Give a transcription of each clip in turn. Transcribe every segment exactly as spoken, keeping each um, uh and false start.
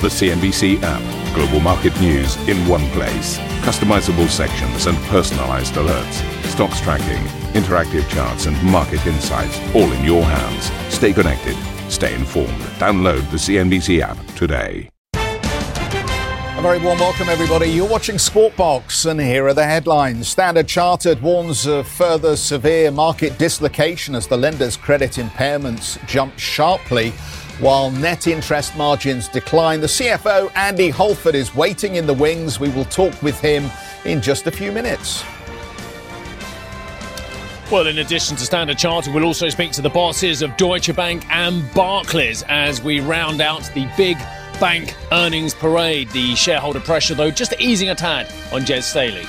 The C N B C app. Global market news in one place. Customizable sections and personalized alerts. Stocks tracking, interactive charts and market insights all in your hands. Stay connected. Stay informed. Download the C N B C app today. A very warm welcome, everybody. You're watching Squawk Box, and here are the headlines. Standard Chartered warns of further severe market dislocation as the lender's credit impairments jump sharply, while net interest margins decline. The C F O, Andy Halford, is waiting in the wings. We will talk with him in just a few minutes. Well, in addition to Standard Chartered, we'll also speak to the bosses of Deutsche Bank and Barclays as we round out the big bank earnings parade. The shareholder pressure, though, just easing a tad on Jez Staley.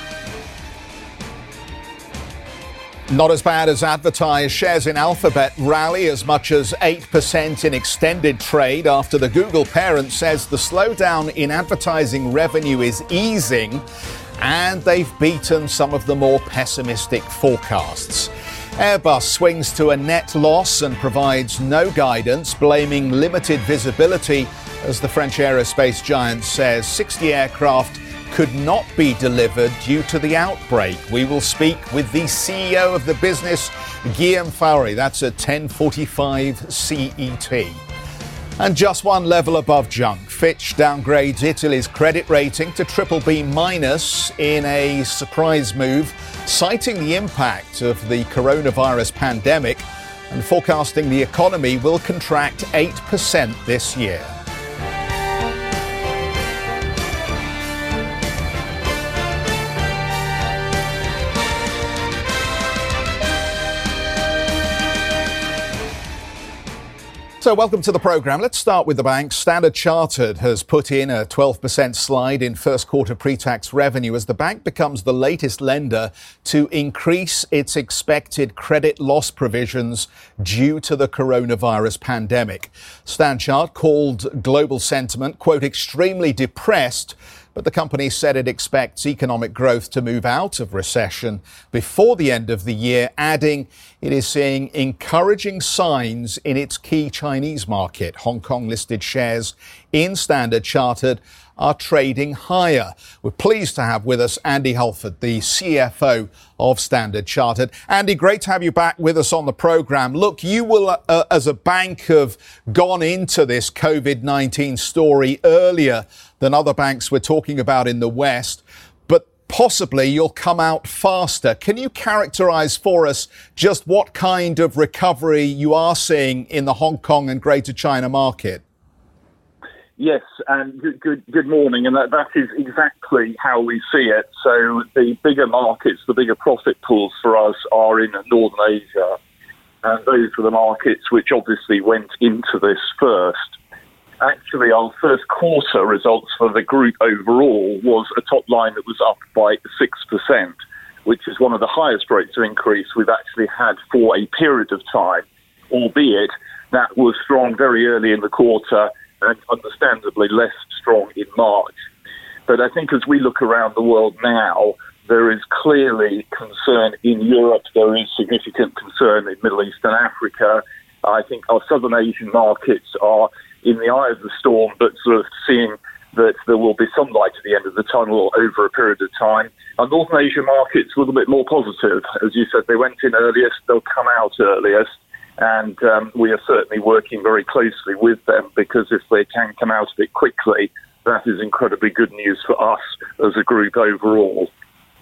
Not as bad as advertised. Shares in Alphabet rally as much as eight percent in extended trade after the Google parent says the slowdown in advertising revenue is easing, and they've beaten some of the more pessimistic forecasts. Airbus swings to a net loss and provides no guidance, blaming limited visibility, as the French aerospace giant says sixty aircraft could not be delivered due to the outbreak. We will speak with the C E O of the business, Guillaume Faury. That's at ten forty-five C E T. And just one level above junk, Fitch downgrades Italy's credit rating to triple B minus in a surprise move, citing the impact of the coronavirus pandemic and forecasting the economy will contract eight percent this year. So welcome to the programme. Let's start with the banks. Standard Chartered has put in a twelve percent slide in first quarter pre-tax revenue as the bank becomes the latest lender to increase its expected credit loss provisions due to the coronavirus pandemic. Standard Chartered called global sentiment, quote, extremely depressed, but the company said it expects economic growth to move out of recession before the end of the year, adding it is seeing encouraging signs in its key Chinese market. Hong Kong listed shares in Standard Chartered are trading higher. We're pleased to have with us Andy Halford, the C F O of Standard Chartered. Andy, great to have you back with us on the programme. Look, you will, uh, as a bank, have gone into this COVID nineteen story earlier than other banks we're talking about in the West, but possibly you'll come out faster. Can you characterise for us just what kind of recovery you are seeing in the Hong Kong and Greater China market? Yes, and good, good, good morning. And that, that is exactly how we see it. So the bigger markets, the bigger profit pools for us are in Northern Asia. And those were the markets which obviously went into this first. Actually, our first quarter results for the group overall was a top line that was up by six percent, which is one of the highest rates of increase we've actually had for a period of time, albeit that was strong very early in the quarter and understandably less strong in March. But I think as we look around the world now, there is clearly concern in Europe, there is significant concern in Middle East and Africa. I think our Southern Asian markets are in the eye of the storm, but sort of seeing that there will be some light at the end of the tunnel over a period of time. Our Northern Asia markets were a little bit more positive. As you said, they went in earliest, they'll come out earliest. And um, we are certainly working very closely with them, because if they can come out of it quickly, that is incredibly good news for us as a group overall.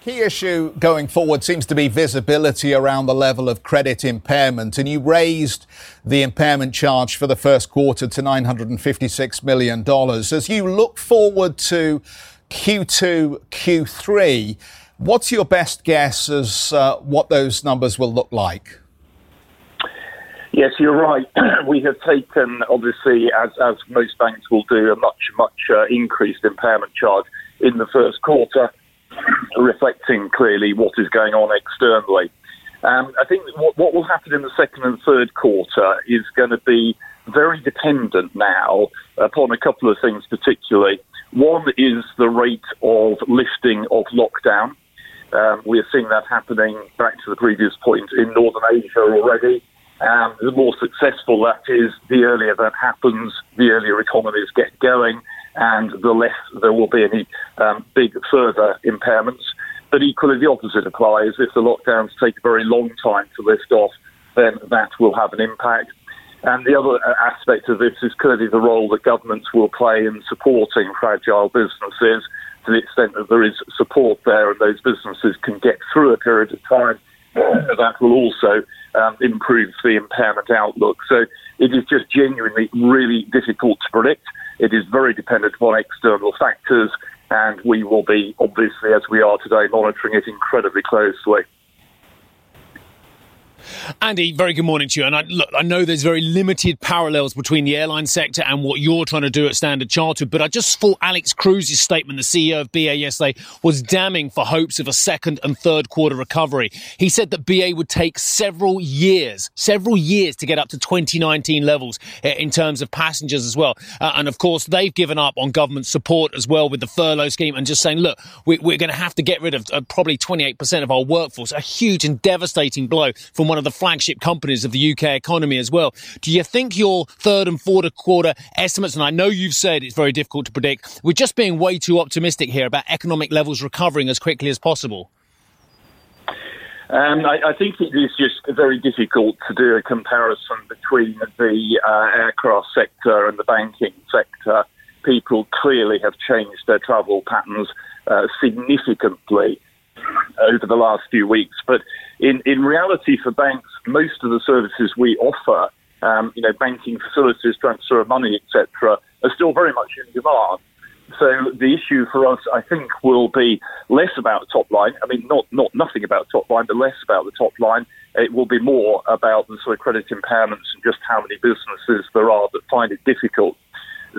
Key issue going forward seems to be visibility around the level of credit impairment. And you raised the impairment charge for the first quarter to nine hundred fifty-six million dollars. As you look forward to Q two, Q three, what's your best guess as uh, what those numbers will look like? Yes, you're right. We have taken, obviously, as, as most banks will do, a much, much uh, increased impairment charge in the first quarter, reflecting clearly what is going on externally. Um, I think what, what will happen in the second and third quarter is going to be very dependent now upon a couple of things particularly. One is the rate of lifting of lockdown. Um, we are seeing that happening, back to the previous point, in Northern Asia already. Um, the more successful that is, the earlier that happens, the earlier economies get going, and the less there will be any um, big further impairments. But equally, the opposite applies. If the lockdowns take a very long time to lift off, then that will have an impact. And the other aspect of this is clearly the role that governments will play in supporting fragile businesses to the extent that there is support there and those businesses can get through a period of time. Uh, that will also um, improve the impairment outlook. So it is just genuinely really difficult to predict. It is very dependent upon external factors, and we will be, obviously, as we are today, monitoring it incredibly closely. Andy, very good morning to you. And I, look, I know there's very limited parallels between the airline sector and what you're trying to do at Standard Chartered, but I just thought Alex Cruz's statement, the C E O of B A yesterday, was damning for hopes of a second and third quarter recovery. He said that B A would take several years, several years to get up to twenty nineteen levels in terms of passengers as well. Uh, and of course, they've given up on government support as well with the furlough scheme and just saying, look, we, we're going to have to get rid of uh, probably twenty-eight percent of our workforce, a huge and devastating blow from one of the flagship companies of the U K economy as well. Do you think your third and fourth quarter estimates, and I know you've said it's very difficult to predict, we're just being way too optimistic here about economic levels recovering as quickly as possible? Um, I, I think it is just very difficult to do a comparison between the uh, aircraft sector and the banking sector. People clearly have changed their travel patterns uh, significantly over the last few weeks. But in, in reality, for banks, most of the services we offer, um, you know, banking facilities, transfer of money, et cetera, are still very much in demand. So the issue for us, I think, will be less about top line. I mean, not, not nothing about top line, but less about the top line. It will be more about the sort of credit impairments and just how many businesses there are that find it difficult.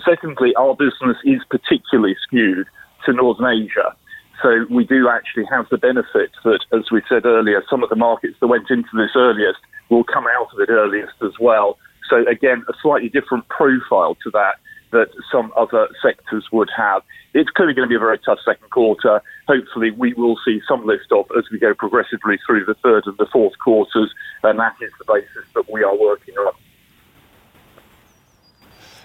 Secondly, our business is particularly skewed to Northern Asia. So we do actually have the benefit that, as we said earlier, some of the markets that went into this earliest will come out of it earliest as well. So again, a slightly different profile to that that some other sectors would have. It's clearly going to be a very tough second quarter. Hopefully we will see some lift off as we go progressively through the third and the fourth quarters, and that is the basis that we are working on.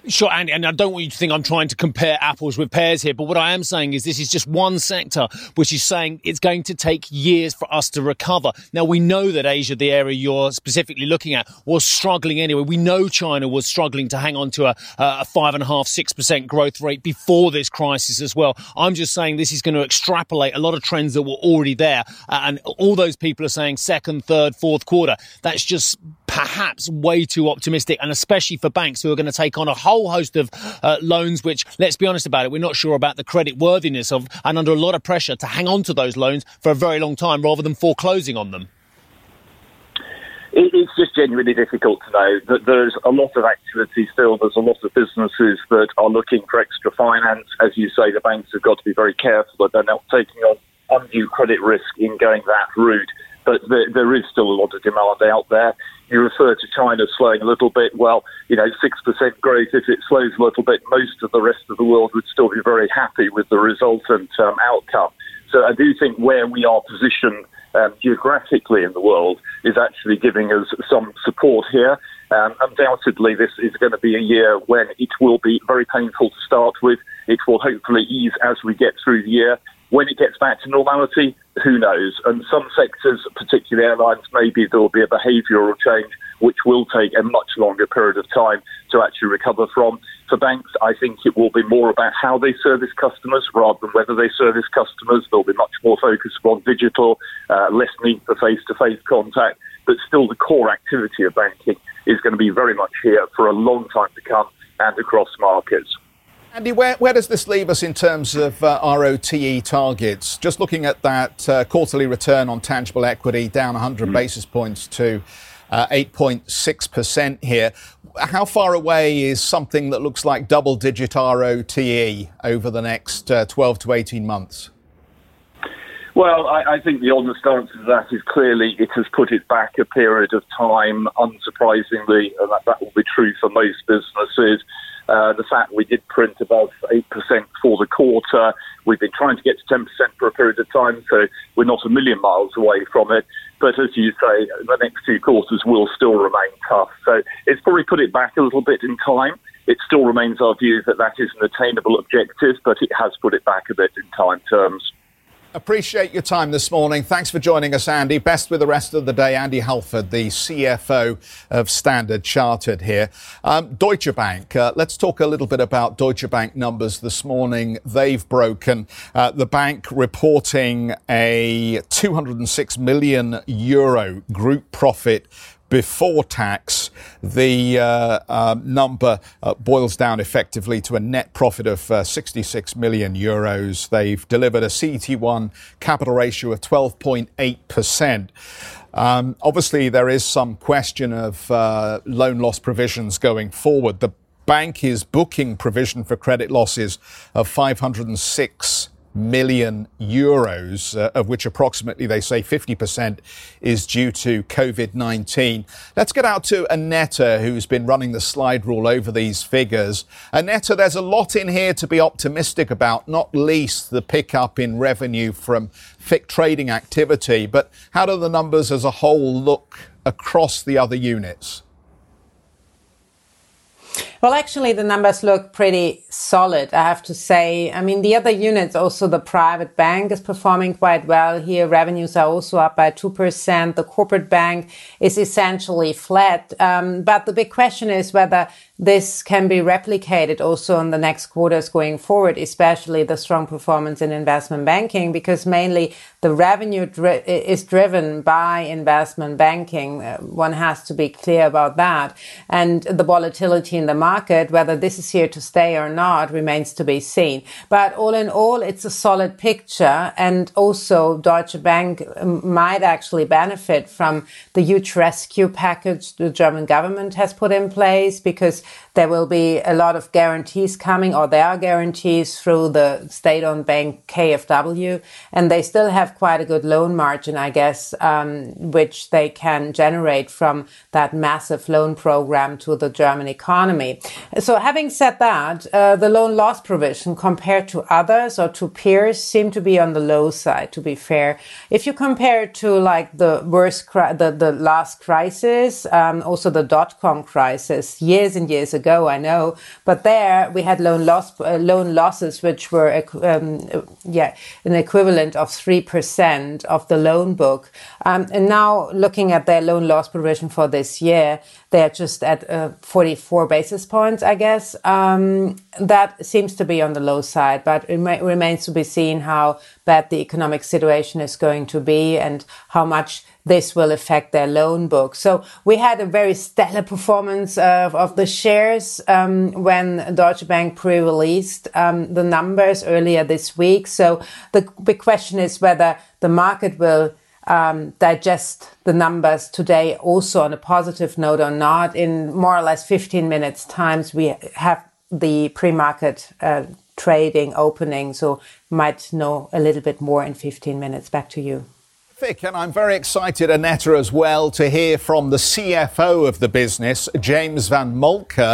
Sure, Andy, and I don't want you to think I'm trying to compare apples with pears here, but what I am saying is this is just one sector which is saying it's going to take years for us to recover. Now, we know that Asia, the area you're specifically looking at, was struggling anyway. We know China was struggling to hang on to a, a five and a half, six percent growth rate before this crisis as well. I'm just saying this is going to extrapolate a lot of trends that were already there. Uh, and all those people are saying second, third, fourth quarter. That's just perhaps way too optimistic, and especially for banks who are going to take on a whole whole host of uh, loans, which, let's be honest about it, we're not sure about the credit worthiness of, and under a lot of pressure to hang on to those loans for a very long time rather than foreclosing on them. It's just genuinely difficult to know. That there's a lot of activity still. There's a lot of businesses that are looking for extra finance. As you say, the banks have got to be very careful that they're not taking on undue credit risk in going that route. But there, there is still a lot of demand out there. You refer to China slowing a little bit. Well, you know, six percent growth, if it slows a little bit, most of the rest of the world would still be very happy with the resultant um, outcome. So I do think where we are positioned um, geographically in the world is actually giving us some support here. Um, undoubtedly, this is going to be a year when it will be very painful to start with. It will hopefully ease as we get through the year. When it gets back to normality, who knows? And some sectors, particularly airlines, maybe there will be a behavioural change which will take a much longer period of time to actually recover from. For banks, I think it will be more about how they service customers rather than whether they service customers. There'll be much more focus on digital, uh, less need for face-to-face contact, but still the core activity of banking is going to be very much here for a long time to come and across markets. Andy, where, where does this leave us in terms of uh, R O T E targets? Just looking at that uh, quarterly return on tangible equity, down one hundred mm-hmm. basis points to uh, eight point six percent here. How far away is something that looks like double-digit R O T E over the next uh, twelve to eighteen months? Well, I, I think the honest answer to that is clearly it has put it back a period of time, unsurprisingly, and that, that will be true for most businesses. Uh, the fact we did print above eight percent for the quarter, we've been trying to get to ten percent for a period of time, so we're not a million miles away from it. But as you say, the next two quarters will still remain tough. So it's probably put it back a little bit in time. It still remains our view that that is an attainable objective, but it has put it back a bit in time terms. Appreciate your time this morning. Thanks for joining us, Andy. Best with the rest of the day. Andy Halford, the C F O of Standard Chartered here. Um, Deutsche Bank. Uh, let's talk a little bit about Deutsche Bank numbers this morning. They've broken. Uh, the bank reporting a two hundred six million euro group profit before tax. The uh, uh, number uh, boils down effectively to a net profit of uh, sixty-six million euros. They've delivered a C E T one capital ratio of twelve point eight percent. Um, obviously, there is some question of uh, loan loss provisions going forward. The bank is booking provision for credit losses of five hundred six million euros, uh, of which approximately they say fifty percent is due to COVID nineteen. Let's get out to Annetta, who's been running the slide rule over these figures. Annetta, there's a lot in here to be optimistic about, not least the pickup in revenue from F I C trading activity. But how do the numbers as a whole look across the other units? Well, actually, the numbers look pretty solid, I have to say. I mean, the other units, also the private bank is performing quite well here. Revenues are also up by two percent. The corporate bank is essentially flat. Um, but the big question is whether this can be replicated also in the next quarters going forward, especially the strong performance in investment banking, because mainly the revenue dri- is driven by investment banking. Uh, one has to be clear about that. And the volatility in the market, Market, whether this is here to stay or not, remains to be seen. But all in all, it's a solid picture. And also Deutsche Bank might actually benefit from the huge rescue package the German government has put in place, because there will be a lot of guarantees coming, or there are guarantees through the state-owned bank K F W. And they still have quite a good loan margin, I guess, um, which they can generate from that massive loan program to the German economy. So having said that, uh, the loan loss provision compared to others or to peers seem to be on the low side, to be fair. If you compare it to like the worst, cri- the, the last crisis, um, also the dot-com crisis years and years ago, I know, but there we had loan loss, uh, loan losses, which were, um, yeah, an equivalent of three percent of the loan book. Um, and now looking at their loan loss provision for this year, they're just at uh, forty-four basis points, I guess. Um, that seems to be on the low side, but it may, remains to be seen how bad the economic situation is going to be and how much this will affect their loan book. So we had a very stellar performance of, of the shares um, when Deutsche Bank pre-released um, the numbers earlier this week. So the big question is whether the market will Um, digest the numbers today also on a positive note or not. In more or less fifteen minutes times, we have the pre-market uh, trading opening, so might know a little bit more in fifteen minutes. Back to you. And I'm very excited, Annetta, as well, to hear from the C F O of the business, James Van Molke.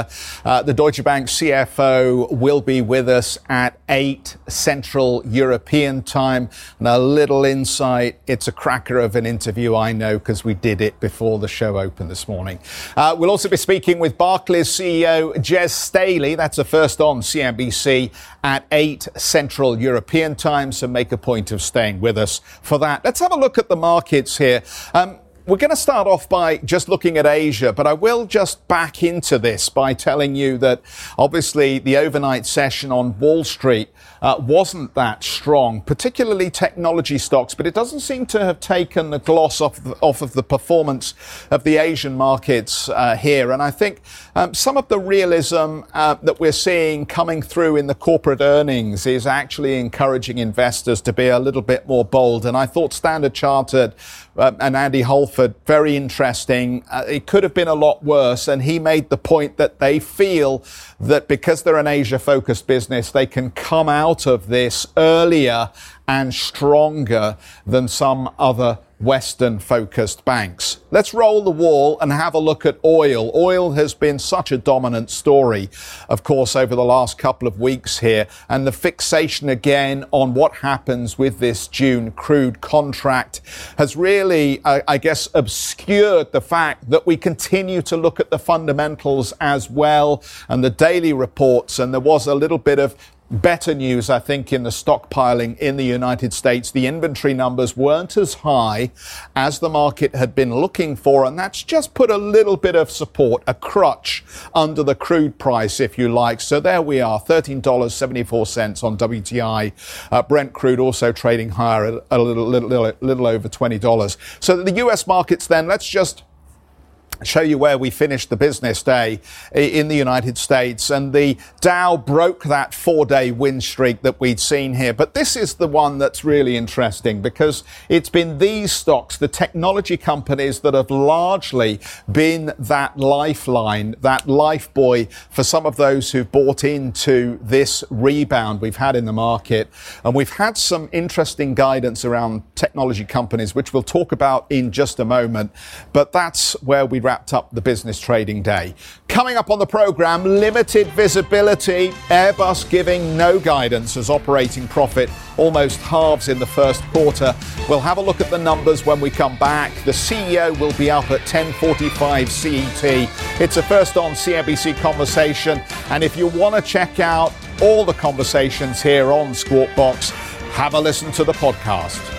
Uh, the Deutsche Bank C F O will be with us at eight Central European time. And a little insight, it's a cracker of an interview, I know, because we did it before the show opened this morning. Uh, we'll also be speaking with Barclays C E O Jez Staley. That's a first on C N B C at eight Central European time, so make a point of staying with us for that. Let's have a look at the markets here. Um, we're going to start off by just looking at Asia, but I will just back into this by telling you that obviously the overnight session on Wall Street uh, wasn't that strong, particularly technology stocks, but it doesn't seem to have taken the gloss off, the, off of the performance of the Asian markets uh, here. And I think um, some of the realism uh, that we're seeing coming through in the corporate earnings is actually encouraging investors to be a little bit more bold. And I thought Standard Chartered uh, and Andy Halford, very interesting. Uh, it could have been a lot worse. And he made the point that they feel that because they're an Asia-focused business, they can come out of this earlier and stronger than some other Western-focused banks. Let's roll the wall and have a look at oil. Oil has been such a dominant story, of course, over the last couple of weeks here, and the fixation again on what happens with this June crude contract has really, I, I guess, obscured the fact that we continue to look at the fundamentals as well and the daily reports, and there was a little bit of better news, I think, in the stockpiling in the United States. The inventory numbers weren't as high as the market had been looking for, and that's just put a little bit of support, a crutch under the crude price, if you like. So there we are, thirteen dollars and seventy-four cents on W T I. Uh, Brent crude also trading higher, a little, little, little, little over twenty dollars. So the U S markets then, let's just show you where we finished the business day in the United States. And the Dow broke that four-day win streak that we'd seen here. But this is the one that's really interesting, because it's been these stocks, the technology companies, that have largely been that lifeline, that lifebuoy for some of those who've bought into this rebound we've had in the market. And we've had some interesting guidance around technology companies, which we'll talk about in just a moment. But that's where we wrapped up the business trading day. Coming up on the program, limited visibility. Airbus giving no guidance as operating profit almost halves in the first quarter. We'll have a look at the numbers when we come back. The C E O will be up at ten forty-five C E T. It's a first on C N B C Conversation. And if you want to check out all the conversations here on Squawk Box, have a listen to the podcast.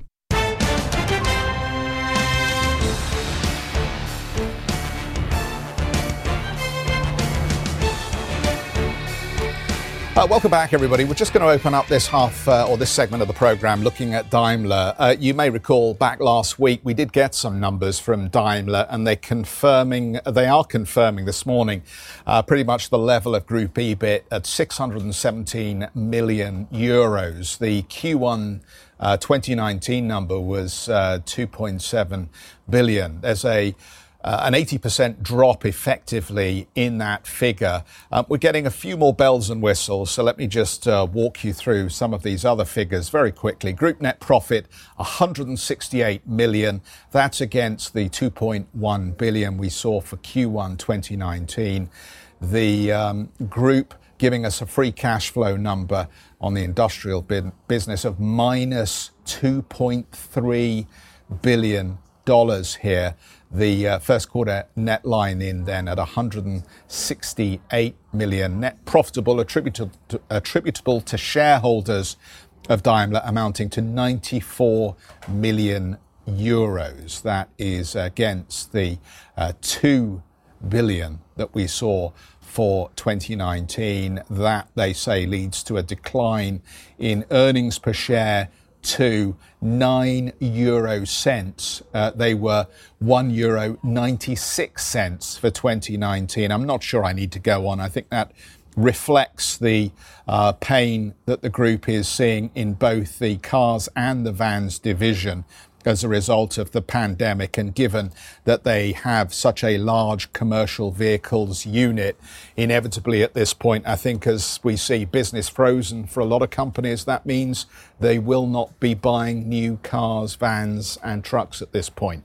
Uh, welcome back, everybody. We're just going to open up this half uh, or this segment of the program looking at Daimler. Uh, you may recall back last week we did get some numbers from Daimler, and they're confirming, they are confirming this morning uh, pretty much the level of group EBIT at six hundred seventeen million euros. The Q one uh, twenty nineteen number was uh, two point seven billion. There's a Uh, an eighty percent drop effectively in that figure. Um, we're getting a few more bells and whistles, so let me just uh, walk you through some of these other figures very quickly. Group net profit, one hundred sixty-eight million. That's against the two point one billion we saw for Q one twenty nineteen. The um, group giving us a free cash flow number on the industrial bin- business of minus two point three billion dollars here. The uh, first quarter net line in then at one hundred sixty-eight million. Net profitable attributable to, attributable to shareholders of Daimler amounting to ninety-four million euros. That is against the uh, two billion that we saw for twenty nineteen. That, they say, leads to a decline in earnings per share to nine euro cents. Uh, they were one euro ninety-six cents for twenty nineteen. I'm not sure I need to go on. I think that reflects the uh, pain that the group is seeing in both the cars and the vans division as a result of the pandemic, and given that they have such a large commercial vehicles unit, inevitably at this point, I think as we see business frozen for a lot of companies, that means they will not be buying new cars, vans and trucks at this point.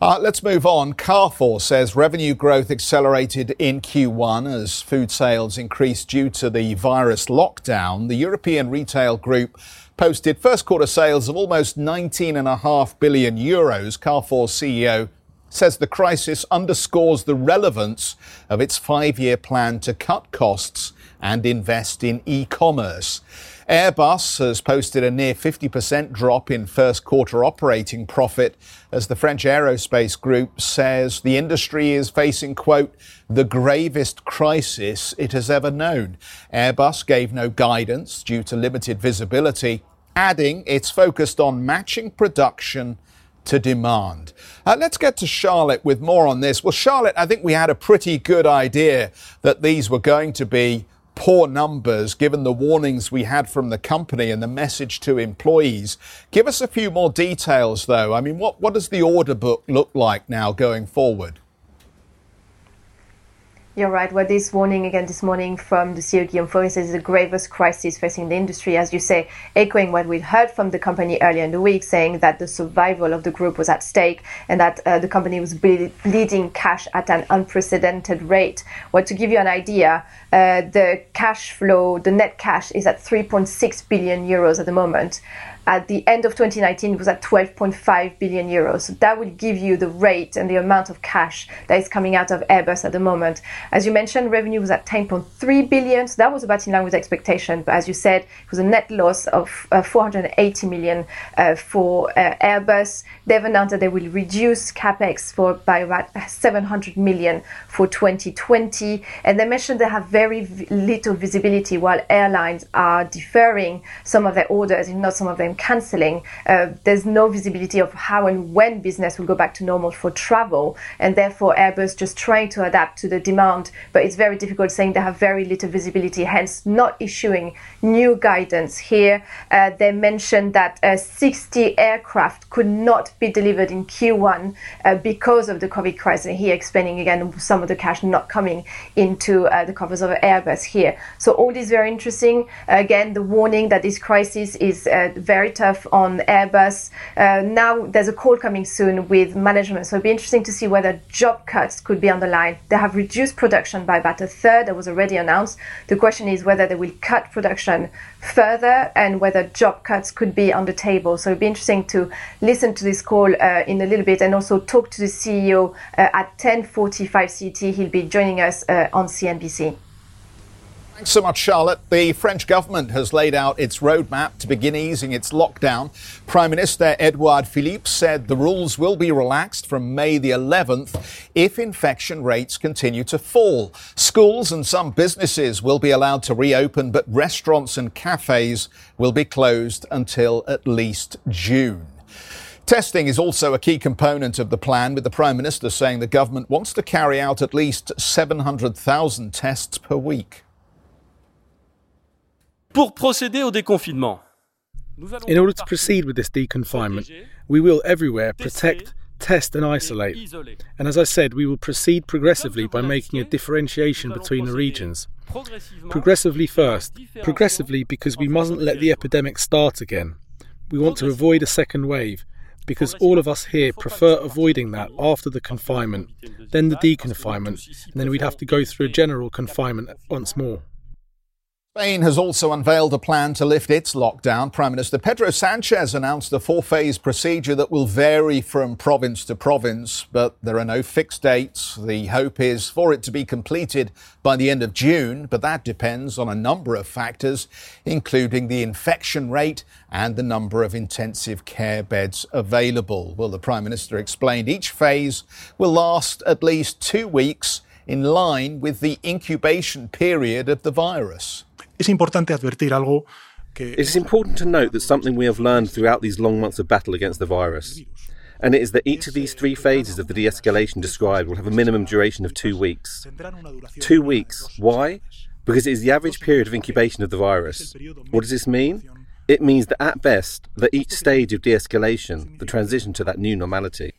Uh, let's move on. Carrefour says revenue growth accelerated in Q one as food sales increased due to the virus lockdown. The European retail group posted first quarter sales of almost nineteen point five billion euros. Carrefour's C E O says the crisis underscores the relevance of its five-year plan to cut costs and invest in e-commerce. Airbus has posted a near fifty percent drop in first quarter operating profit as the French aerospace group says the industry is facing, quote, the gravest crisis it has ever known. Airbus gave no guidance due to limited visibility, adding it's focused on matching production to demand. Uh, let's get to Charlotte with more on this. Well, Charlotte, I think we had a pretty good idea that these were going to be poor numbers, given the warnings we had from the company and the message to employees. Give us a few more details, though. I mean, what, what does the order book look like now going forward? You're right. Well, this warning again this morning from the C E O Guillaume Faury says the gravest crisis facing the industry, as you say, echoing what we heard from the company earlier in the week, saying that the survival of the group was at stake and that uh, the company was ble- bleeding cash at an unprecedented rate. Well, to give you an idea, uh, the cash flow, the net cash is at three point six billion euros at the moment. At the end of twenty nineteen, it was at twelve point five billion euros. So that would give you the rate and the amount of cash that is coming out of Airbus at the moment. As you mentioned, revenue was at ten point three billion. So that was about in line with expectation. But as you said, it was a net loss of uh, four hundred eighty million uh, for uh, Airbus. They've announced that they will reduce CapEx for by about seven hundred million for twenty twenty. And they mentioned they have very v- little visibility while airlines are deferring some of their orders, if not some of them cancelling. Uh, there's no visibility of how and when business will go back to normal for travel, and therefore Airbus just trying to adapt to the demand, but it's very difficult, saying they have very little visibility, hence not issuing new guidance here. Uh, they mentioned that uh, sixty aircraft could not be delivered in Q one uh, because of the COVID crisis, and here explaining again some of the cash not coming into uh, the coffers of Airbus here. So all this very interesting. Again, the warning that this crisis is uh, very very tough on Airbus. Uh, now there's a call coming soon with management, so it'll be interesting to see whether job cuts could be on the line. They have reduced production by about a third. That was already announced. The question is whether they will cut production further and whether job cuts could be on the table. So it'll be interesting to listen to this call uh, in a little bit, and also talk to the C E O uh, at ten forty-five C E T. He'll be joining us uh, on C N B C. Thanks so much, Charlotte. The French government has laid out its roadmap to begin easing its lockdown. Prime Minister Edouard Philippe said the rules will be relaxed from May the eleventh if infection rates continue to fall. Schools and some businesses will be allowed to reopen, but restaurants and cafes will be closed until at least June. Testing is also a key component of the plan, with the Prime Minister saying the government wants to carry out at least seven hundred thousand tests per week. In order to proceed with this deconfinement, we will everywhere protect, test and isolate. And as I said, we will proceed progressively by making a differentiation between the regions. Progressively first, progressively because we mustn't let the epidemic start again. We want to avoid a second wave, because all of us here prefer avoiding that after the confinement, then the deconfinement, and then we'd have to go through a general confinement once more. Spain has also unveiled a plan to lift its lockdown. Prime Minister Pedro Sanchez announced a four-phase procedure that will vary from province to province, but there are no fixed dates. The hope is for it to be completed by the end of June, but that depends on a number of factors, including the infection rate and the number of intensive care beds available. Well, the Prime Minister explained each phase will last at least two weeks, in line with the incubation period of the virus. It's important to note that something we have learned throughout these long months of battle against the virus, and it is that each of these three phases of the de-escalation described will have a minimum duration of two weeks. Two weeks. Why? Because it is the average period of incubation of the virus. What does this mean? It means that at best, that each stage of de-escalation, the transition to that new normality.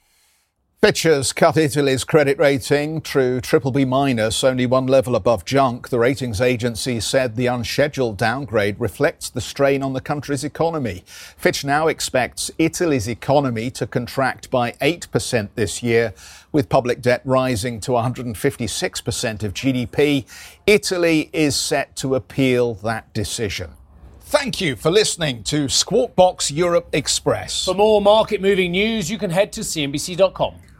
Fitch has cut Italy's credit rating to triple B minus, only one level above junk. The ratings agency said the unscheduled downgrade reflects the strain on the country's economy. Fitch now expects Italy's economy to contract by eight percent this year, with public debt rising to one hundred fifty-six percent of G D P. Italy is set to appeal that decision. Thank you for listening to Squawk Box Europe Express. For more market-moving news, you can head to C N B C dot com.